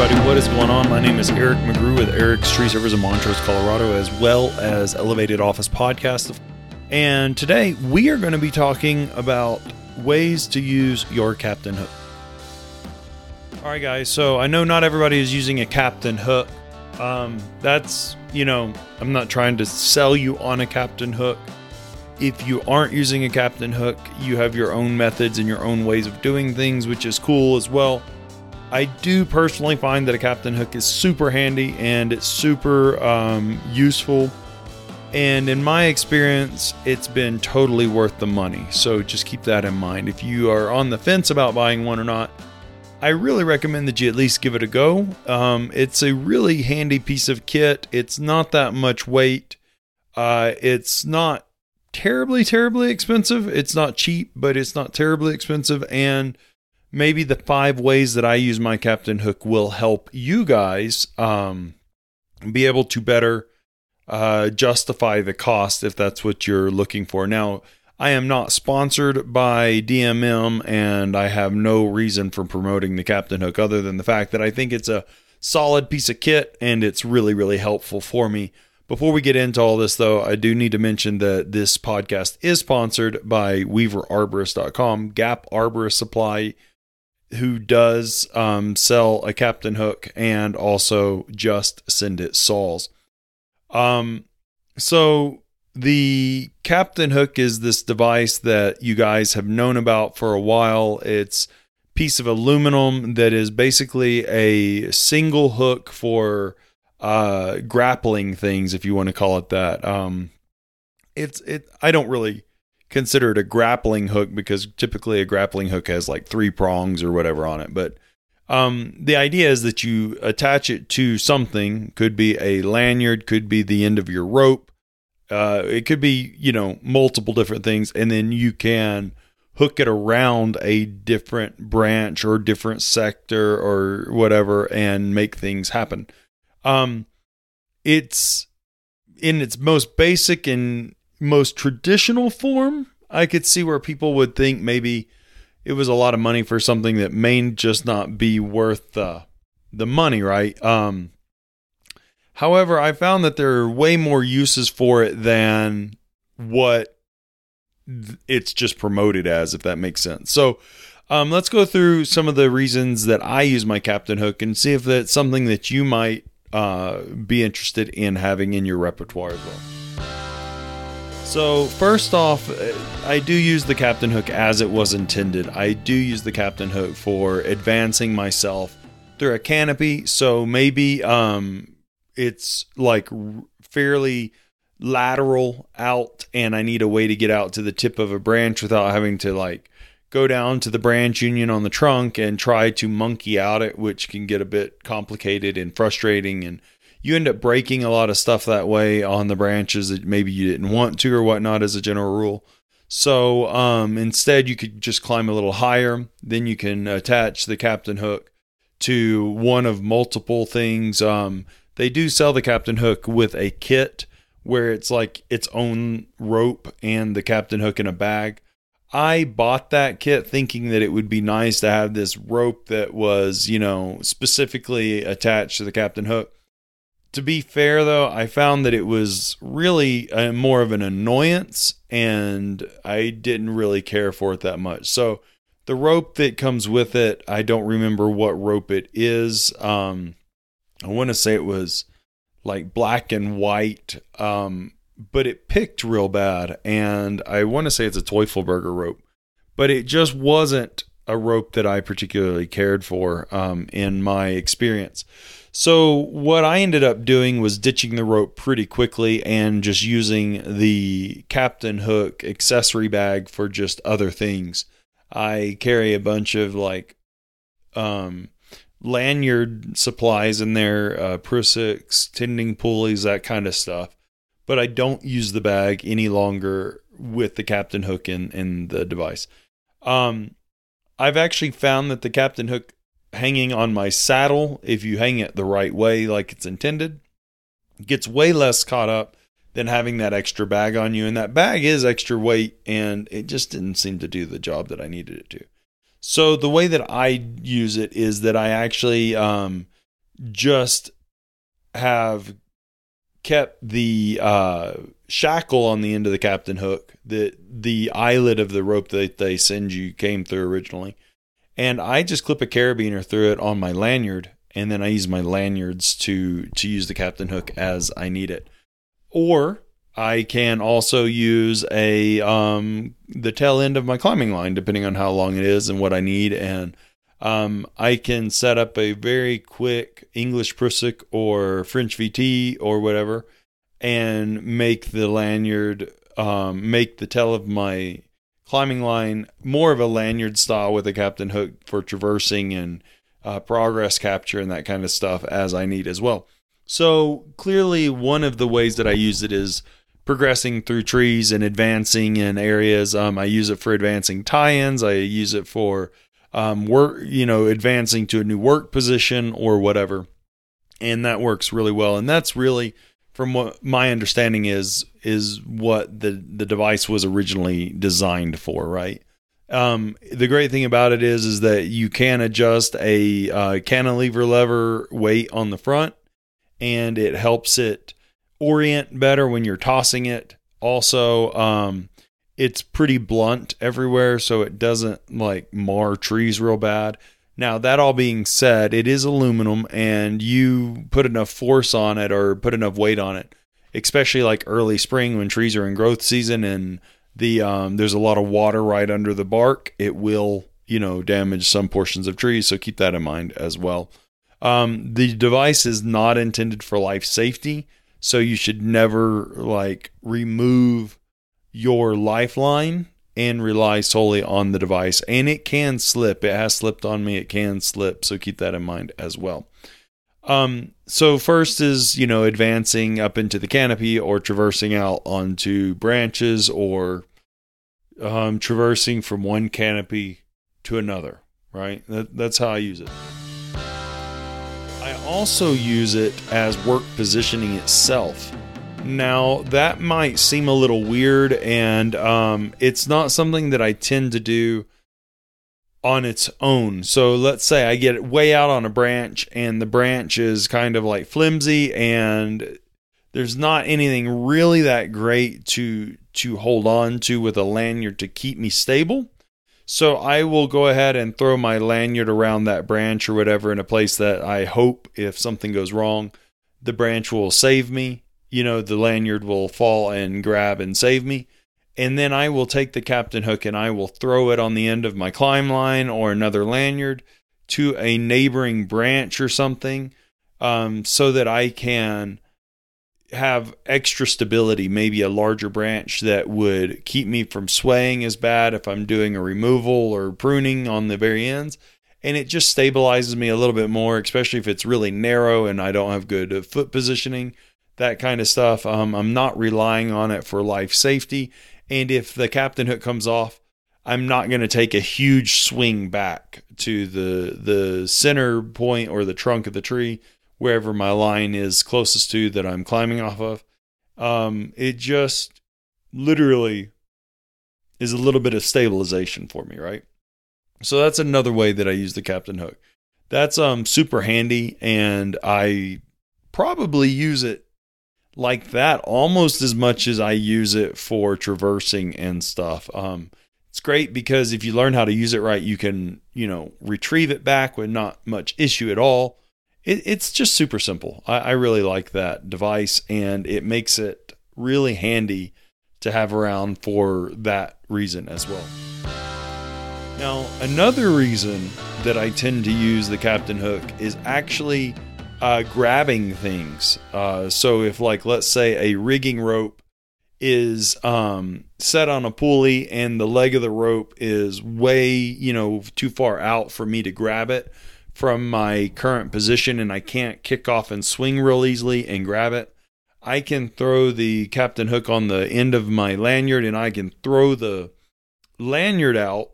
everybody, what is going on? My name is Eric McGrew with Eric's Tree Servers in Montrose, Colorado, as well as Elevated Office Podcast. And today we are going to be talking about ways to use your Captain Hook. All right, guys. So I know not everybody is using a Captain Hook. That's, you know, I'm not trying to sell you on a Captain Hook. If you aren't using a Captain Hook, you have your own methods and your own ways of doing things, which is cool as well. I do personally find that a Captain Hook is super handy and it's super useful. And in my experience, it's been totally worth the money. So just keep that in mind. If you are on the fence about buying one or not, I really recommend that you at least give it a go. It's a really handy piece of kit. It's not that much weight. It's not terribly expensive. It's not cheap, but it's not terribly expensive. And maybe the 5 ways that I use my Captain Hook will help you guys be able to better justify the cost if that's what you're looking for. Now, I am not sponsored by DMM, and I have no reason for promoting the Captain Hook other than the fact that I think it's a solid piece of kit and it's really, really helpful for me. Before we get into all this, though, I do need to mention that this podcast is sponsored by WeaverArborist.com, Gap Arborist Supply, who does sell a Captain Hook, and also Just Send It Saul's. So the Captain Hook is this device that you guys have known about for a while. It's a piece of aluminum that is basically a single hook for grappling things, if you want to call it that. I don't really consider it a grappling hook because typically a grappling hook has like 3 prongs or whatever on it. But the idea is that you attach it to something. Could be a lanyard, could be the end of your rope. It could be, you know, multiple different things, and then you can hook it around a different branch or different sector or whatever and make things happen. It's in its most basic and most traditional form. I could see where people would think maybe it was a lot of money for something that may just not be worth the money, right? However, I found that there are way more uses for it than what it's just promoted as, if that makes sense. So let's go through some of the reasons that I use my Captain Hook and see if that's something that you might be interested in having in your repertoire as well. So first off, I do use the Captain Hook as it was intended. I do use the Captain Hook for advancing myself through a canopy. So maybe it's like fairly lateral out and I need a way to get out to the tip of a branch without having to like go down to the branch union on the trunk and try to monkey out it, which can get a bit complicated and frustrating. And you end up breaking a lot of stuff that way on the branches that maybe you didn't want to or whatnot as a general rule. So instead you could just climb a little higher. Then you can attach the Captain Hook to one of multiple things. They do sell the Captain Hook with a kit where it's like its own rope and the Captain Hook in a bag. I bought that kit thinking that it would be nice to have this rope that was, you know, specifically attached to the Captain Hook. To be fair, though, I found that it was really more of an annoyance and I didn't really care for it that much. So the rope that comes with it, I don't remember what rope it is. I want to say it was like black and white, but it picked real bad. And I want to say it's a Teufelberger rope, but it just wasn't a rope that I particularly cared for in my experience. So what I ended up doing was ditching the rope pretty quickly and just using the Captain Hook accessory bag for just other things. I carry a bunch of like lanyard supplies in there, Prusiks, tending pulleys, that kind of stuff. But I don't use the bag any longer with the Captain Hook in the device. I've actually found that the Captain Hook hanging on my saddle, if you hang it the right way, like it's intended, gets way less caught up than having that extra bag on you. And that bag is extra weight and it just didn't seem to do the job that I needed it to. So the way that I use it is that I actually just have kept the shackle on the end of the captain hook, the eyelet of the rope that they send you came through originally. And I just clip a carabiner through it on my lanyard, and then I use my lanyards to use the captain hook as I need it. Or I can also use the tail end of my climbing line, depending on how long it is and what I need. And I can set up a very quick English Prusik or French VT or whatever, and make the lanyard, make the tail of my climbing line more of a lanyard style with a captain hook for traversing and progress capture and that kind of stuff as I need as well. So clearly one of the ways that I use it is progressing through trees and advancing in areas. I use it for advancing tie-ins. I use it for work, advancing to a new work position or whatever. And that works really well. And that's really, from what my understanding is what the device was originally designed for, right? The great thing about it is that you can adjust a cantilever lever weight on the front, and it helps it orient better when you're tossing it. Also, it's pretty blunt everywhere, so it doesn't mar trees real bad. Now, that all being said, it is aluminum, and you put enough force on it or put enough weight on it, especially early spring when trees are in growth season and there's a lot of water right under the bark. It will, damage some portions of trees, so keep that in mind as well. The device is not intended for life safety, so you should never, remove your lifeline and rely solely on the device. And it can slip. It has slipped on me. It can slip. So keep that in mind as well. So first is, advancing up into the canopy or traversing out onto branches or traversing from one canopy to another, right? That's how I use it. I also use it as work positioning itself. Now, that might seem a little weird, and it's not something that I tend to do on its own. So let's say I get it way out on a branch, and the branch is kind of flimsy, and there's not anything really that great to hold on to with a lanyard to keep me stable. So I will go ahead and throw my lanyard around that branch or whatever in a place that I hope if something goes wrong, the branch will save me. The lanyard will fall and grab and save me. And then I will take the captain hook and I will throw it on the end of my climb line or another lanyard to a neighboring branch or something, so that I can have extra stability, maybe a larger branch that would keep me from swaying as bad if I'm doing a removal or pruning on the very ends. And it just stabilizes me a little bit more, especially if it's really narrow and I don't have good foot positioning. That kind of stuff. I'm not relying on it for life safety. And if the captain hook comes off, I'm not going to take a huge swing back to the center point or the trunk of the tree, wherever my line is closest to that I'm climbing off of. It just literally is a little bit of stabilization for me, right? So that's another way that I use the captain hook. That's super handy, and I probably use it like that almost as much as I use it for traversing and stuff. It's great because if you learn how to use it right, you can, retrieve it back with not much issue at all. It's just super simple. I really like that device, and it makes it really handy to have around for that reason as well. Now, another reason that I tend to use the captain hook is actually grabbing things. So if let's say a rigging rope is set on a pulley and the leg of the rope is way, too far out for me to grab it from my current position, and I can't kick off and swing real easily and grab it, I can throw the captain hook on the end of my lanyard, and I can throw the lanyard out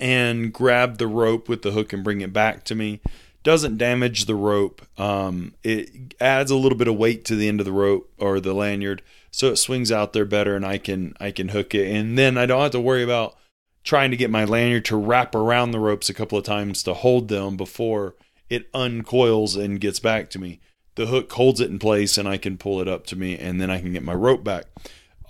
and grab the rope with the hook and bring it back to me. Doesn't damage the rope. It adds a little bit of weight to the end of the rope or the lanyard, so it swings out there better, and I can hook it. And then I don't have to worry about trying to get my lanyard to wrap around the ropes a couple of times to hold them before it uncoils and gets back to me. The hook holds it in place and I can pull it up to me, and then I can get my rope back.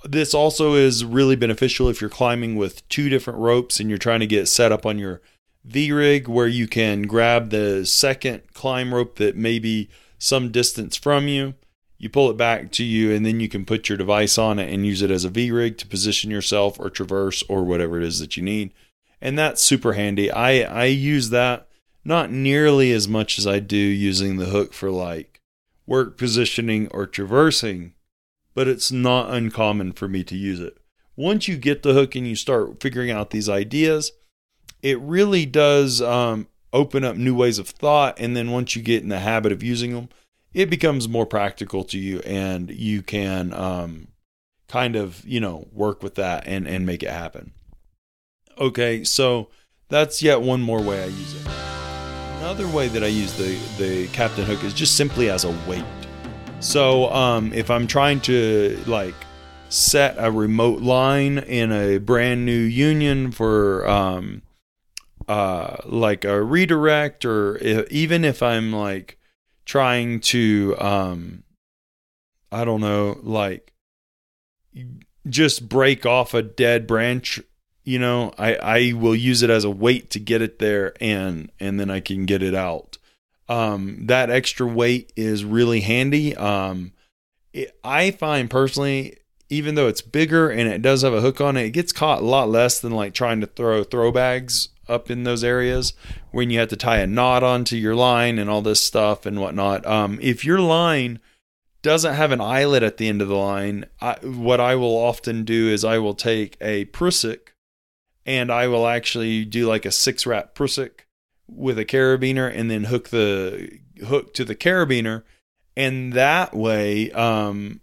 This also is really beneficial if you're climbing with two different ropes and you're trying to get set up on your V-rig, where you can grab the second climb rope that may be some distance from you. You pull it back to you, and then you can put your device on it and use it as a V-rig to position yourself or traverse or whatever it is that you need. And that's super handy. I use that not nearly as much as I do using the hook for like work positioning or traversing, but it's not uncommon for me to use it. Once you get the hook and you start figuring out these ideas, it really does open up new ways of thought. And then once you get in the habit of using them, it becomes more practical to you, and you can kind of, you know, work with that and make it happen. Okay, so that's yet one more way I use it. Another way that I use the Captain Hook is just simply as a weight. So if I'm trying to like set a remote line in a brand new union for like a redirect, or if, even if I'm like trying to, I don't know, like just break off a dead branch, you know, I will use it as a weight to get it there, and then I can get it out. That extra weight is really handy. I find personally, even though it's bigger and it does have a hook on it, it gets caught a lot less than like trying to throw bags up in those areas when you have to tie a knot onto your line and all this stuff and whatnot. If your line doesn't have an eyelet at the end of the line, what I will often do is I will take a Prusik and I will actually do like a 6-wrap Prusik with a carabiner and then hook the hook to the carabiner. And that way,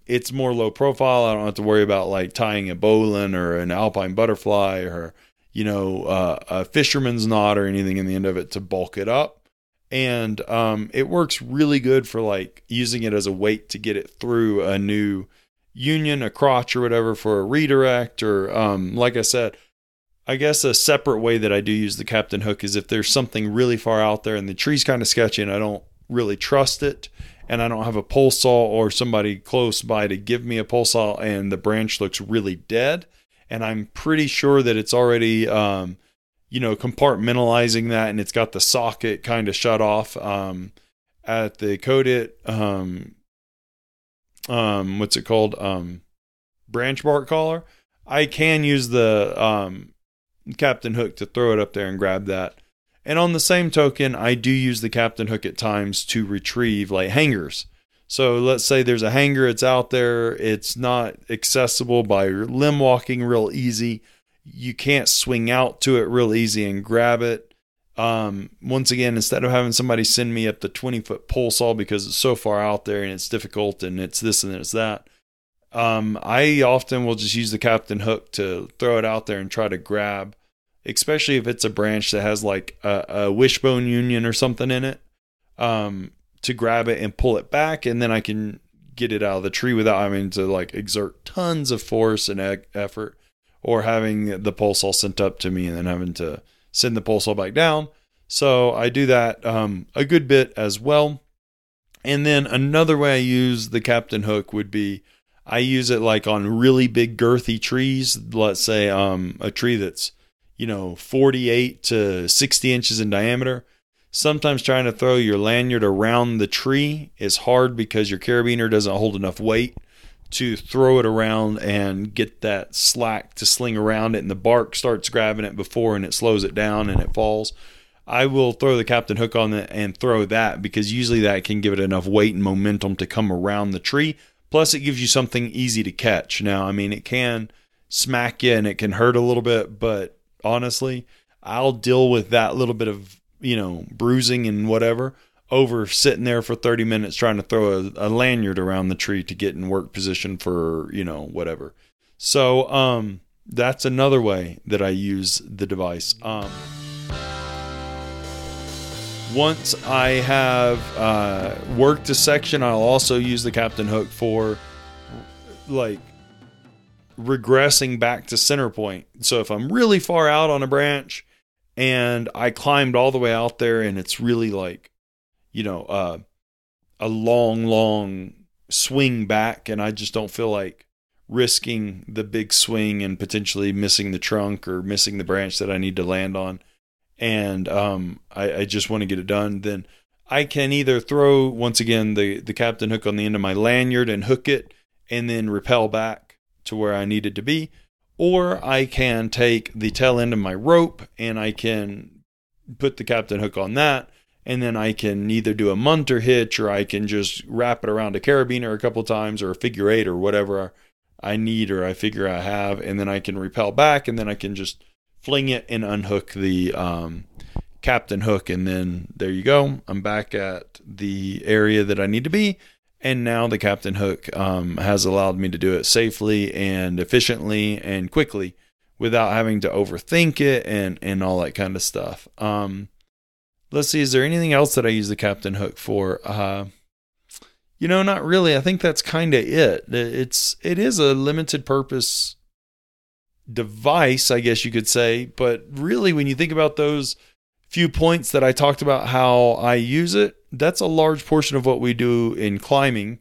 it's more low profile. I don't have to worry about like tying a bowline or an alpine butterfly or, you know, a fisherman's knot or anything in the end of it to bulk it up. And it works really good for like using it as a weight to get it through a new union, a crotch or whatever for a redirect, or like I said, I guess a separate way that I do use the Captain Hook is if there's something really far out there and the tree's kind of sketchy and I don't really trust it, and I don't have a pole saw or somebody close by to give me a pole saw, and the branch looks really dead, and I'm pretty sure that it's already, you know, compartmentalizing that, and it's got the socket kind of shut off at the Codit, what's it called, branch bark collar. I can use the Captain Hook to throw it up there and grab that. And on the same token, I do use the Captain Hook at times to retrieve like hangers. So let's say there's a hanger, it's out there, it's not accessible by limb walking real easy. You can't swing out to it real easy and grab it. Once again, instead of having somebody send me up the 20-foot pole saw because it's so far out there and it's difficult and it's this and it's that, I often will just use the Captain Hook to throw it out there and try to grab, especially if it's a branch that has like a wishbone union or something in it, to grab it and pull it back. And then I can get it out of the tree without having to like exert tons of force and effort, or having the pole saw sent up to me and then having to send the pole saw back down. So I do that a good bit as well. And then another way I use the Captain Hook would be I use it like on really big girthy trees. Let's say a tree that's, you know, 48 to 60 inches in diameter. Sometimes trying to throw your lanyard around the tree is hard because your carabiner doesn't hold enough weight to throw it around and get that slack to sling around it, and the bark starts grabbing it before and it slows it down and it falls. I will throw the Captain Hook on it and throw that, because usually that can give it enough weight and momentum to come around the tree. Plus it gives you something easy to catch. Now, I mean, it can smack you and it can hurt a little bit, but honestly, I'll deal with that little bit of, you know, bruising and whatever over sitting there for 30 minutes trying to throw a lanyard around the tree to get in work position for, you know, whatever. So that's another way that I use the device. Once I have worked a section, I'll also use the Captain Hook for like regressing back to center point. So if I'm really far out on a branch and I climbed all the way out there and it's really like you know, a long swing back, and I just don't feel like risking the big swing and potentially missing the trunk or missing the branch that I need to land on. And I just want to get it done. Then I can either throw, once again, the Captain Hook on the end of my lanyard and hook it and then rappel back to where I need it to be, or I can take the tail end of my rope and I can put the Captain Hook on that, and then I can either do a Munter hitch, or I can just wrap it around a carabiner a couple times, or a figure eight, or whatever I need or I figure I have, and then I can rappel back, and then I can just fling it and unhook the Captain Hook, and then there you go. I'm back at the area that I need to be, and now the Captain Hook has allowed me to do it safely and efficiently and quickly without having to overthink it and all that kind of stuff. Let's see, is there anything else that I use the Captain Hook for? You know, not really. I think that's kind of it. It is a limited purpose device, I guess you could say, but really when you think about those few points that I talked about how I use it, that's a large portion of what we do in climbing.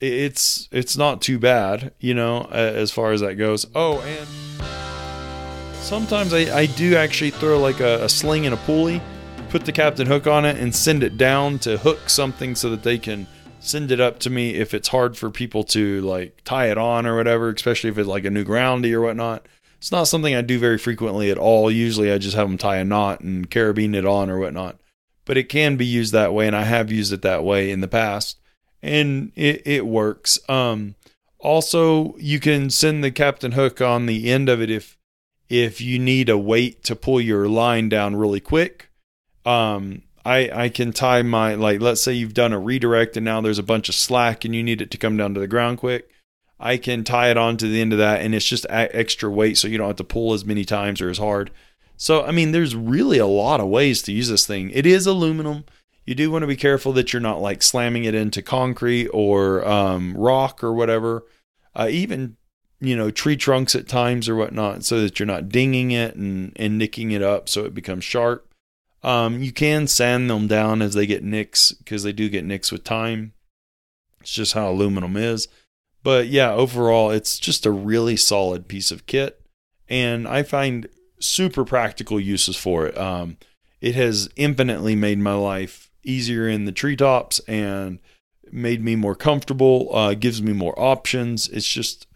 It's not too bad, you know, as far as that goes. Oh, and sometimes I do actually throw like a sling in a pulley, put the Captain Hook on it, and send it down to hook something so that they can send it up to me if it's hard for people to like tie it on or whatever, especially if it's like a new groundie or whatnot. It's not something I do very frequently at all. Usually I just have them tie a knot and carabine it on or whatnot. But it can be used that way, and I have used it that way in the past, and it works. Also, you can send the Captain Hook on the end of it if you need a weight to pull your line down really quick. I can tie my, like, let's say you've done a redirect and now there's a bunch of slack and you need it to come down to the ground quick. I can tie it on to the end of that, and it's just extra weight, so you don't have to pull as many times or as hard. So, I mean, there's really a lot of ways to use this thing. It is aluminum. You do want to be careful that you're not like slamming it into concrete or rock or whatever. Even, you know, tree trunks at times or whatnot, so that you're not dinging it and nicking it up so it becomes sharp. You can sand them down as they get nicks, because they do get nicks with time. It's just how aluminum is. But yeah, overall, it's just a really solid piece of kit, and I find super practical uses for it. It has infinitely made my life easier in the treetops and made me more comfortable, gives me more options. It's just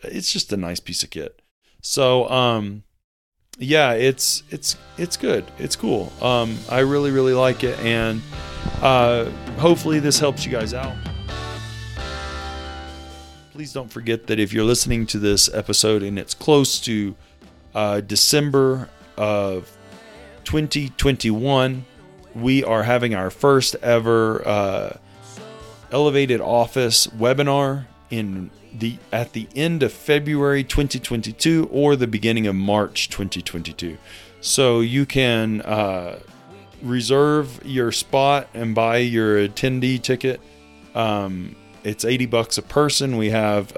a nice piece of kit. So, yeah, it's good. It's cool. I really, really like it, and hopefully this helps you guys out. Please don't forget that if you're listening to this episode and it's close to December of 2021, we are having our first ever Elevated Office webinar at the end of February 2022 or the beginning of March 2022. So you can reserve your spot and buy your attendee ticket. It's $80 a person. We have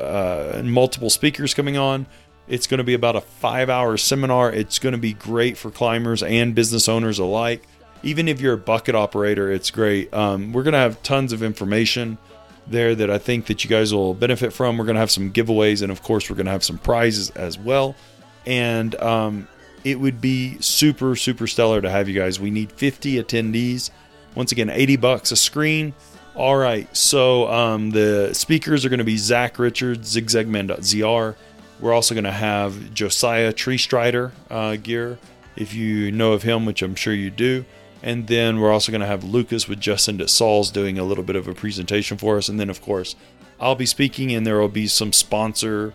multiple speakers coming on. It's going to be about a 5-hour seminar. It's going to be great for climbers and business owners alike. Even if you're a bucket operator, it's great. We're going to have tons of information there that I think that you guys will benefit from. We're going to have some giveaways, and of course, we're going to have some prizes as well. And it would be super, super stellar to have you guys. We need 50 attendees. Once again, $80 a screen. All right, so the speakers are going to be Zach Richards, zigzagman.zr. We're also going to have Josiah Tree Strider gear, if you know of him, which I'm sure you do. And then we're also going to have Lucas with Just Send It Saul's doing a little bit of a presentation for us. And then, of course, I'll be speaking, and there will be some sponsor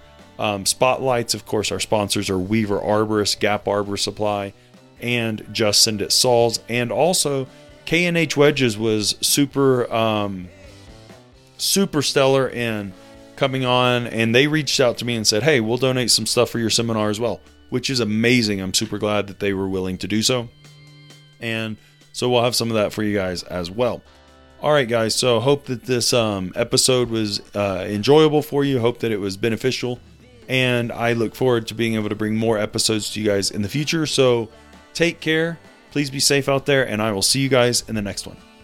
spotlights. Of course, our sponsors are Weaver Arborist, Gap Arborist Supply, and Just Send It Saul's, and also K&H Wedges was super, super stellar in coming on, and they reached out to me and said, hey, we'll donate some stuff for your seminar as well, which is amazing. I'm super glad that they were willing to do so. And so we'll have some of that for you guys as well. All right, guys. So hope that this episode was enjoyable for you. Hope that it was beneficial. And I look forward to being able to bring more episodes to you guys in the future. So take care. Please be safe out there, and I will see you guys in the next one.